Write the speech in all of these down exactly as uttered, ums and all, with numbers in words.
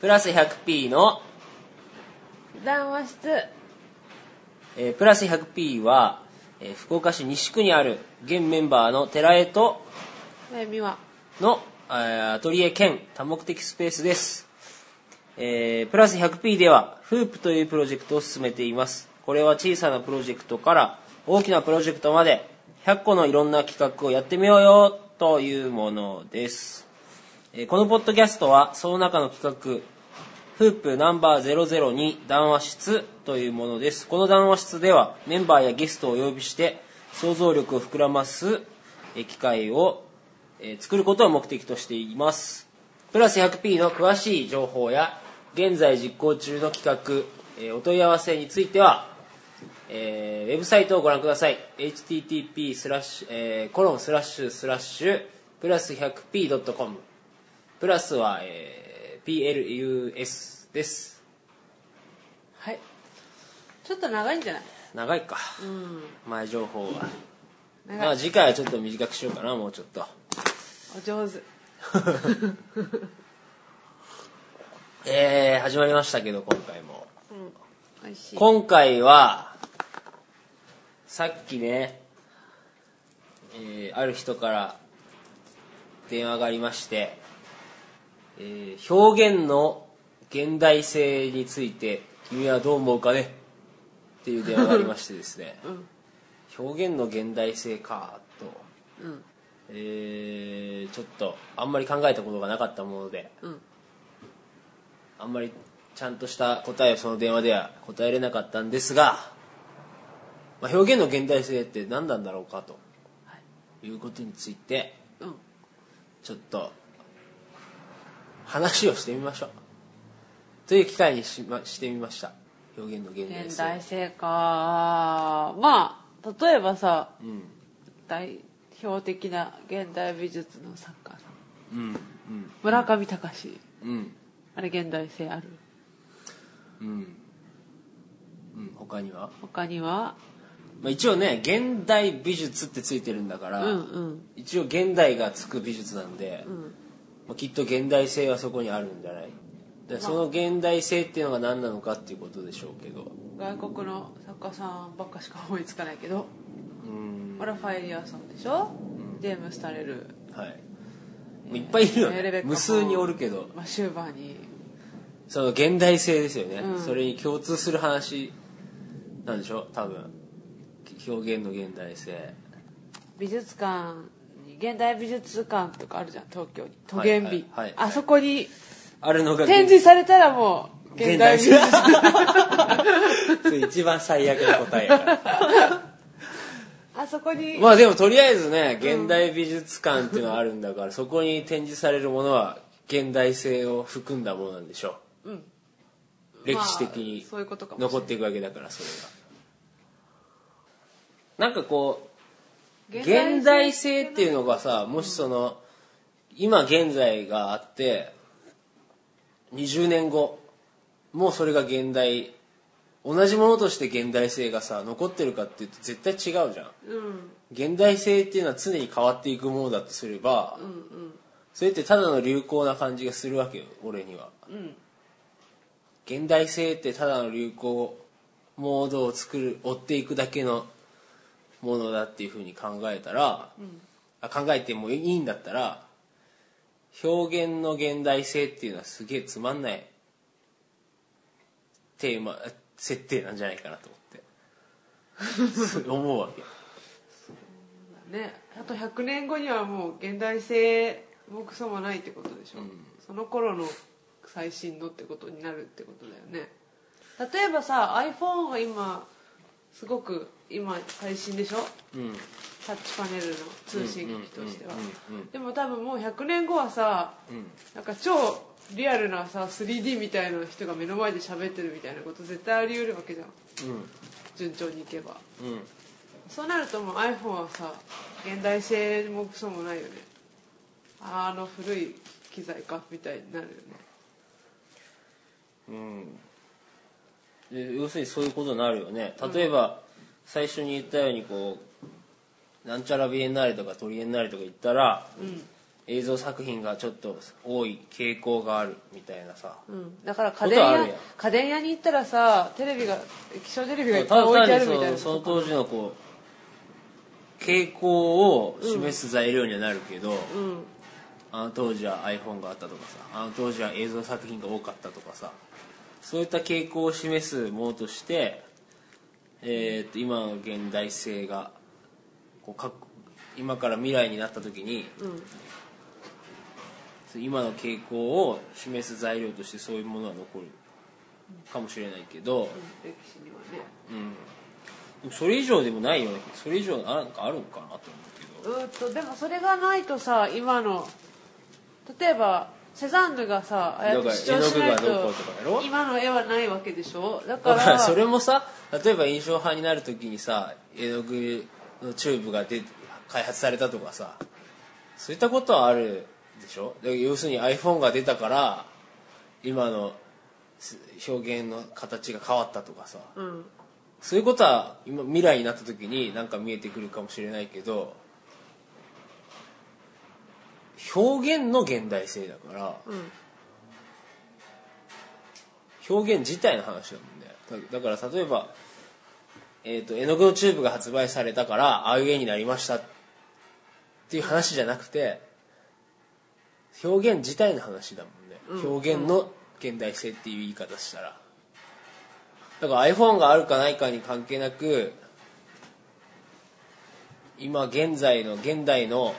プラス ひゃくピー の談話室、えー、プラス ひゃくピー は、えー、福岡市西区にある現メンバーの寺江と美和のアトリエ兼多目的スペースです。えー、プラス ひゃくピー ではフープというプロジェクトを進めています。これは小さなプロジェクトから大きなプロジェクトまでひゃっこのいろんな企画をやってみようよというものです。えー、このポッドキャストはその中の企画フープナンバーゼロゼロに談話室というものです。この談話室ではメンバーやゲストをお呼びして想像力を膨らます機会を作ることを目的としています。プラス ひゃくピー の詳しい情報や現在実行中の企画、お問い合わせについては、えー、ウェブサイトをご覧ください。 http スラッシュ、えー、コロンスラッシュスラッシュプラス ひゃくピードットコム プラスは、えー、ピーエルユーエス です。はい、ちょっと長いんじゃない？長いか、うん、前情報は長い、まあ、次回はちょっと短くしようかな。もうちょっとお上手えー、始まりましたけど今回も、うん、おいしい。今回はさっきね、えー、ある人から電話がありまして、えー、表現の現代性について君はどう思うかねっていう電話がありましてですね、うん、表現の現代性かと、うん、えー、ちょっとあんまり考えたことがなかったもので、うん、あんまりちゃんとした答えをその電話では答えれなかったんですが、まあ、表現の現代性って何なんだろうかと、はい、いうことについて、うん、ちょっと話をしてみましょうという機会に し,、ま、してみました。表現の現代性、現代性か、まあ例えばさ、うん、大標的な現代美術の作家さん、うんうん、村上隆、うん、あれ現代性ある？うん、うん、他には？他には、まあ、一応ね現代美術ってついてるんだから、うんうん、一応現代がつく美術なんで、うん、まあ、きっと現代性はそこにあるんじゃない？だからその現代性っていうのが何なのかっていうことでしょうけど、外国の作家さんばっかしか思いつかないけど、ラファエリアさんでしょ、うん、ジェームス・タレル、はい、えー、いっぱいいるよね、無数におるけど、まあ、シューバーにその現代性ですよね、うん、それに共通する話なんでしょ多分。表現の現代性、美術館に現代美術館とかあるじゃん東京に、都現美、はいはいはい、あそこにあるのが展示されたらもう現代美術一番最悪の答えやからあそこに、まあでもとりあえずね現代美術館っていうのがあるんだから、うん、そこに展示されるものは現代性を含んだものなんでしょう、うん、歴史的に残っていくわけだから。それがなんかこう現代性っていうのがさ、もしその今現在があってにじゅうねんごもうそれが現代、同じものとして現代性がさ残ってるかっていうと絶対違うじゃん、うん、現代性っていうのは常に変わっていくものだとすれば、うんうん、それってただの流行な感じがするわけよ俺には、うん、現代性ってただの流行モードを作る追っていくだけのものだっていうふうに考えたら、うん、あ考えてもいいんだったら表現の現代性っていうのはすげえつまんないテーマ設定なんじゃないかなと思って思うわけそうだね。あとひゃくねんごにはもう現代性もクソもないってことでしょ、うん、その頃の最新のってことになるってことだよね。例えばさ iPhone が今すごく今最新でしょ、うん、タッチパネルの通信機器としては。でも多分もうひゃくねんごはさ、うん、なんか超リアルなさ スリーディー みたいな人が目の前で喋ってるみたいなこと絶対あり得るわけじゃん、うん、順調にいけば、うん、そうなるともう iPhone はさ現代性もクソもないよね。あの古い機材かみたいになるよね、うん、で要するにそういうことになるよね。例えば、うん、最初に言ったようにこうなんちゃらビエンナーレとかトリエンナーレとか行ったら、うん、映像作品がちょっと多い傾向があるみたいなさ、うん、だから家電屋、家電屋に行ったらさ、テレビが液晶テレビがいっぱい置いてあるみたいな、ただ単にその当時のこう傾向を示す材料にはなるけど、うんうん、あの当時は iPhone があったとかさ、あの当時は映像作品が多かったとかさ、そういった傾向を示すものとして、えー、と今の現代性がこうか今から未来になった時に、うん今の傾向を示す材料としてそういうものは残るかもしれないけど、歴史にはね、うん、それ以上でもないよね。それ以上なんかあるのかなと思うけど、うーっとでもそれがないとさ、今の例えばセザンヌがさ、ああやって主張しないと今の絵はないわけでしょ。だから、だからそれもさ、例えば印象派になるときにさ、絵の具のチューブがで開発されたとかさ、そういったことはあるでしょ。要するに iPhone が出たから今の表現の形が変わったとかさ、うん、そういうことは今未来になった時に何か見えてくるかもしれないけど、表現の現代性だから、うん、表現自体の話だもんね。だから例えば、えーと、絵の具のチューブが発売されたからああいう絵になりましたっていう話じゃなくて、表現自体の話だもんね、うん、表現の現代性っていう言い方したら、だから iPhone があるかないかに関係なく、今現在の現代の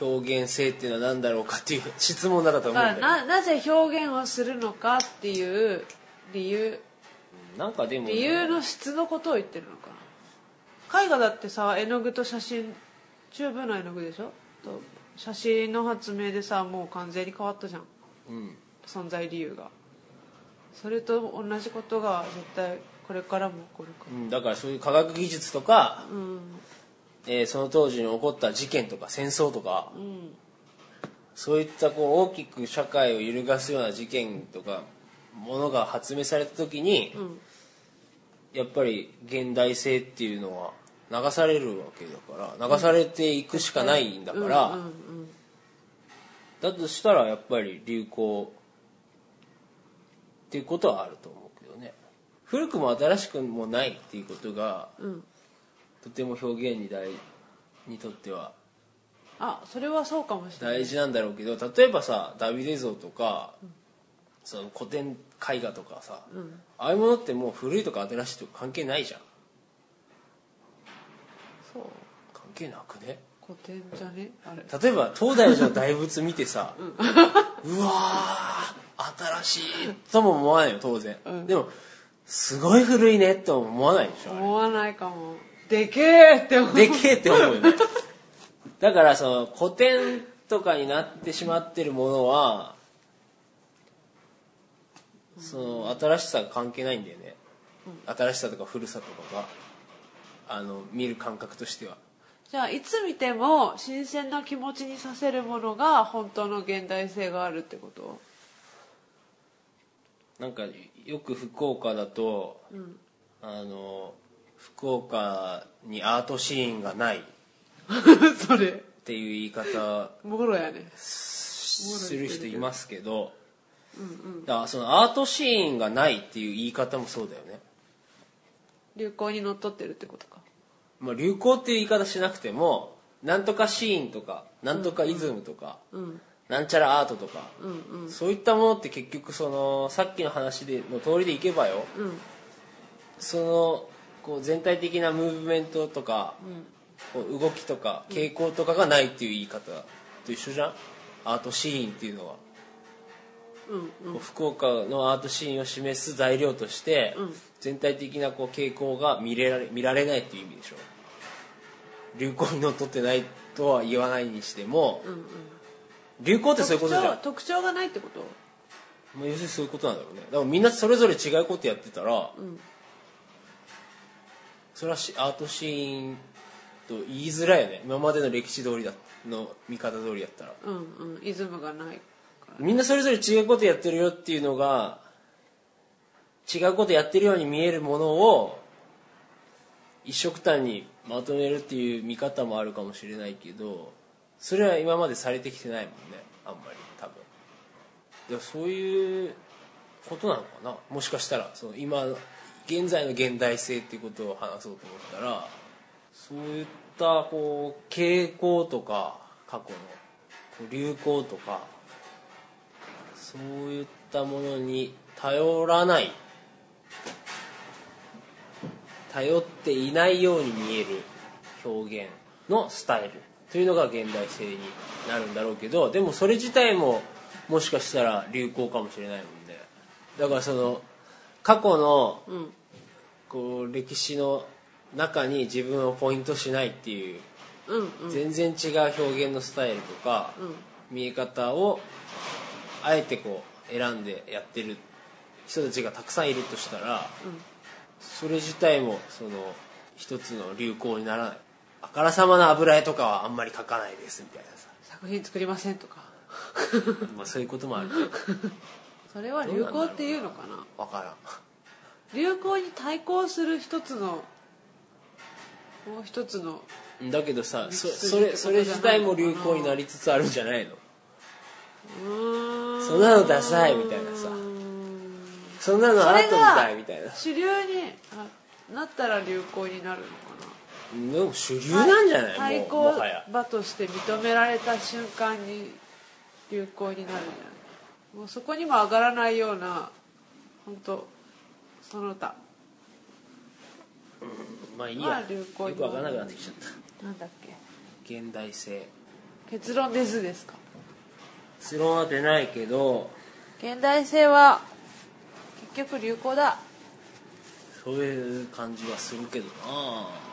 表現性っていうのは何だろうかっていう質問だったと思うんだよ。 な, なぜ表現をするのかっていう理由、なんかでも、ね、理由の質のことを言ってるのかな。絵画だってさ、絵の具と写真、チューブの絵の具でしょと写真の発明でさ、もう完全に変わったじゃん、うん、存在理由が。それと同じことが絶対これからも起こるか、うん、だからそういう科学技術とか、うんえー、その当時に起こった事件とか戦争とか、うん、そういったこう大きく社会を揺るがすような事件とかものが発明された時に、うん、やっぱり現代性っていうのは流されるわけだから、流されていくしかないんだから、うんうんうんうん、だとしたらやっぱり流行っていうことはあると思うけどね。古くも新しくもないっていうことが、うん、とても表現に大にとってはあそれはそうかもしれない大事なんだろうけど、例えばさダビデ像とか、うん、その古典絵画とかさ、うん、ああいうものってもう古いとか新しいとか関係ないじゃん。関係なくね。古典じゃねあれ。例えば東大寺の大仏見てさ、うん、うわー新しいとも思わないよ当然、うん。でもすごい古いねとも思わないでしょ。思わないかも。でけえって思う。でけえって思うよね。だからその古典とかになってしまってるものは、うん、その新しさが関係ないんだよね。うん、新しさとか古さとかが。あの見る感覚としては、じゃあいつ見ても新鮮な気持ちにさせるものが本当の現代性があるってこと。なんかよく福岡だと、うん、あの福岡にアートシーンがないそれっていう言い方もろやねする人いますけど、うんうん、だからそのアートシーンがないっていう言い方もそうだよね。流行にのっとってるってことか、まあ、流行っていう言い方しなくても、なんとかシーンとかなんとかイズムとか、うん、なんちゃらアートとか、うんうん、そういったものって結局そのさっきの話での通りでいけばよ、うん、そのこう全体的なムーブメントとか、うん、こう動きとか傾向とかがないっていう言い方と一緒じゃん、アートシーンっていうのは、うんうん、福岡のアートシーンを示す材料として、うん、全体的なこう傾向が見れられ、見られないっていう意味でしょ。流行にのっとってないとは言わないにしても、うんうん、流行ってそういうことじゃん。特徴がないってこと、まあ、要するにそういうことなんだろうね。だからみんなそれぞれ違うことやってたら、うん、それはアートシーンと言いづらいよね。今までの歴史通りだの見方通りやったら、うんうん、イズムがない、みんなそれぞれ違うことやってるよっていうのが、違うことやってるように見えるものを一色単にまとめるっていう見方もあるかもしれないけど、それは今までされてきてないもんね、あんまり多分。でもそういうことなのかな、もしかしたらその今現在の現代性っていうことを話そうと思ったら、そういったこう傾向とか過去の流行とかそういったものに頼らない、頼っていないように見える表現のスタイルというのが現代性になるんだろうけど、でもそれ自体ももしかしたら流行かもしれないもんね。だからその過去のこう歴史の中に自分をポイントしないっていう全然違う表現のスタイルとか見え方をあえてこう選んでやってる人たちがたくさんいるとしたら、それ自体もその一つの流行にならない。あからさまな油絵とかはあんまり描かないですみたいなさ、作品作りませんとかまあそういうこともあるそれは流行っていうのかな、分からん。流行に対抗する一つのもう一つのだけどさ、それそれ自体も流行になりつつあるんじゃないの。うーん、そんなのダサいみたいなさ、そんなのアートみたいみたいな、主流になったら流行になるのかな。でも主流なんじゃない、対抗馬として認められた瞬間に流行になるんじゃない。もうそこにも上がらないような、本当その他、うん、まあいいや、まあ、流行よく分からなくなってきちゃった。なんだっけ、現代性、結論ですですか。結論は出ないけど、現代性は結局流行だ、そういう感じはするけどな。